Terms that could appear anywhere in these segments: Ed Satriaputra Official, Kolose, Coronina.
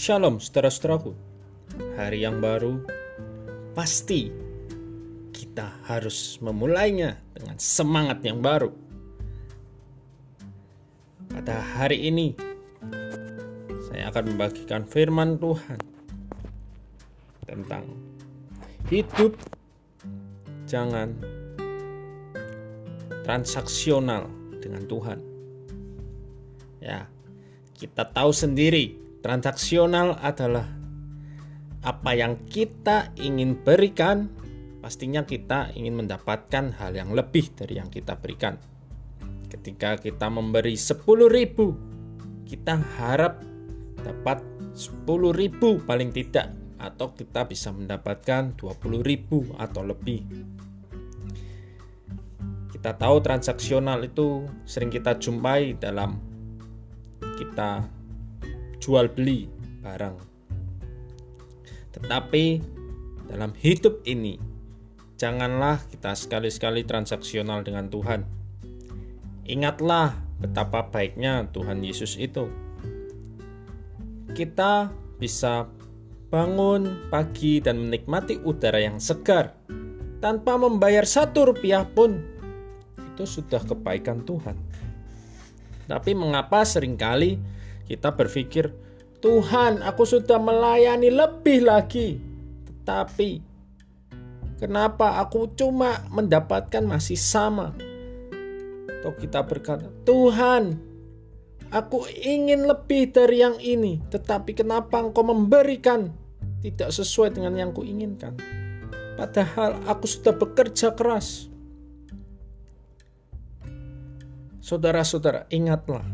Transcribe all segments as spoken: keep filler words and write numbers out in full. Shalom saudara-saudaraku. Hari yang baru, pasti kita harus memulainya dengan semangat yang baru. Pada hari ini, saya akan membagikan firman Tuhan tentang hidup jangan transaksional dengan Tuhan. Ya, kita tahu sendiri, transaksional adalah apa yang kita ingin berikan, pastinya kita ingin mendapatkan hal yang lebih dari yang kita berikan. Ketika kita memberi sepuluh ribu, kita harap dapat sepuluh ribu paling tidak, atau kita bisa mendapatkan dua puluh ribu atau lebih. Kita tahu transaksional itu sering kita jumpai dalam kita jual beli barang. Tetapi dalam hidup ini janganlah kita sekali-sekali transaksional dengan Tuhan. Ingatlah betapa baiknya Tuhan Yesus itu. Kita bisa bangun pagi dan menikmati udara yang segar tanpa membayar satu rupiah pun. Itu sudah kebaikan Tuhan. Tapi mengapa seringkali kita berpikir, Tuhan, aku sudah melayani lebih lagi, tetapi kenapa aku cuma mendapatkan masih sama? Atau kita berkata, Tuhan, aku ingin lebih dari yang ini, tetapi kenapa Engkau memberikan tidak sesuai dengan yang kuinginkan? Padahal aku sudah bekerja keras. Saudara-saudara, ingatlah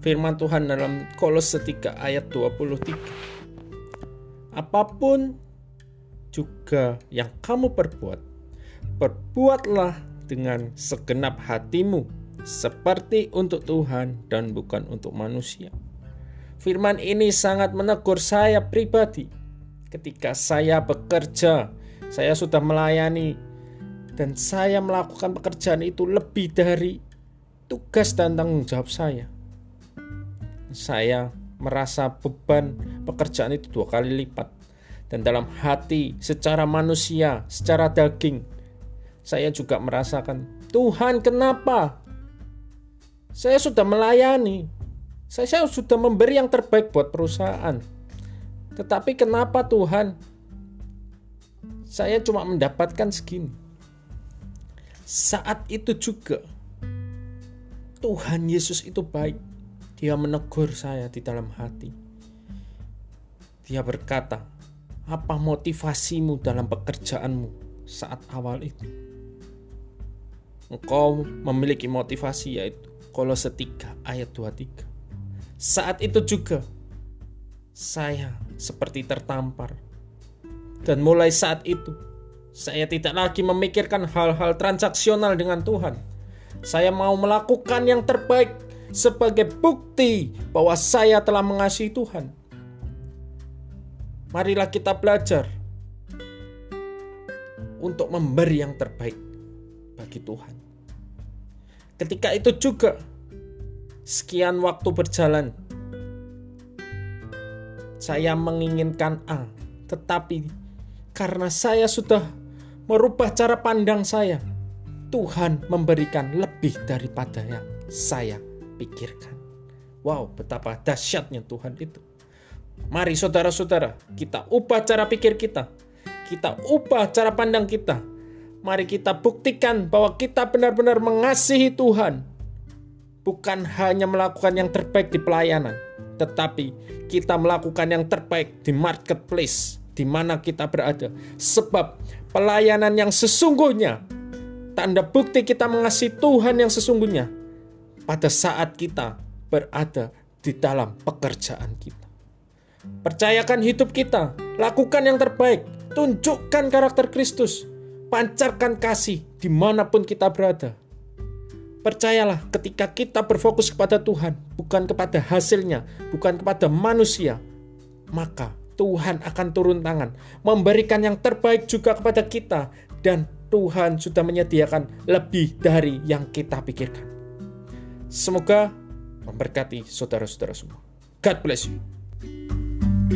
firman Tuhan dalam Kolose tiga ayat dua puluh tiga. Apapun juga yang kamu perbuat, perbuatlah dengan segenap hatimu, seperti untuk Tuhan dan bukan untuk manusia. Firman ini sangat menegur saya pribadi. Ketika saya bekerja, saya sudah melayani, dan saya melakukan pekerjaan itu lebih dari tugas dan tanggung jawab saya. Saya merasa beban pekerjaan itu dua kali lipat. Dan dalam hati, secara manusia, secara daging, saya juga merasakan, Tuhan, kenapa? Saya sudah melayani, saya sudah memberi yang terbaik buat perusahaan, tetapi kenapa Tuhan saya cuma mendapatkan segini? Saat itu juga Tuhan Yesus itu baik. Dia menegur saya di dalam hati. Dia berkata, apa motivasimu dalam pekerjaanmu saat awal itu? Engkau memiliki motivasi, yaitu Kolose tiga ayat dua puluh tiga. Saat itu juga saya seperti tertampar. Dan mulai saat itu saya tidak lagi memikirkan hal-hal transaksional dengan Tuhan. Saya mau melakukan yang terbaik sebagai bukti bahwa saya telah mengasihi Tuhan. Marilah kita belajar untuk memberi yang terbaik bagi Tuhan. Ketika itu juga, sekian waktu berjalan, saya menginginkan A, tetapi karena saya sudah merubah cara pandang saya, Tuhan memberikan lebih daripada yang saya pikirkan. Wow, betapa dahsyatnya Tuhan itu. Mari saudara-saudara, kita ubah cara pikir kita. Kita ubah cara pandang kita. Mari kita buktikan bahwa kita benar-benar mengasihi Tuhan. Bukan hanya melakukan yang terbaik di pelayanan, tetapi kita melakukan yang terbaik di marketplace di mana kita berada. Sebab pelayanan yang sesungguhnya, tanda bukti kita mengasihi Tuhan yang sesungguhnya, pada saat kita berada di dalam pekerjaan kita. Percayakan hidup kita, lakukan yang terbaik, tunjukkan karakter Kristus, pancarkan kasih dimanapun kita berada. Percayalah, ketika kita berfokus kepada Tuhan, bukan kepada hasilnya, bukan kepada manusia, maka Tuhan akan turun tangan, memberikan yang terbaik juga kepada kita, dan Tuhan sudah menyediakan lebih dari yang kita pikirkan. Semoga memberkati saudara-saudara semua. God bless you.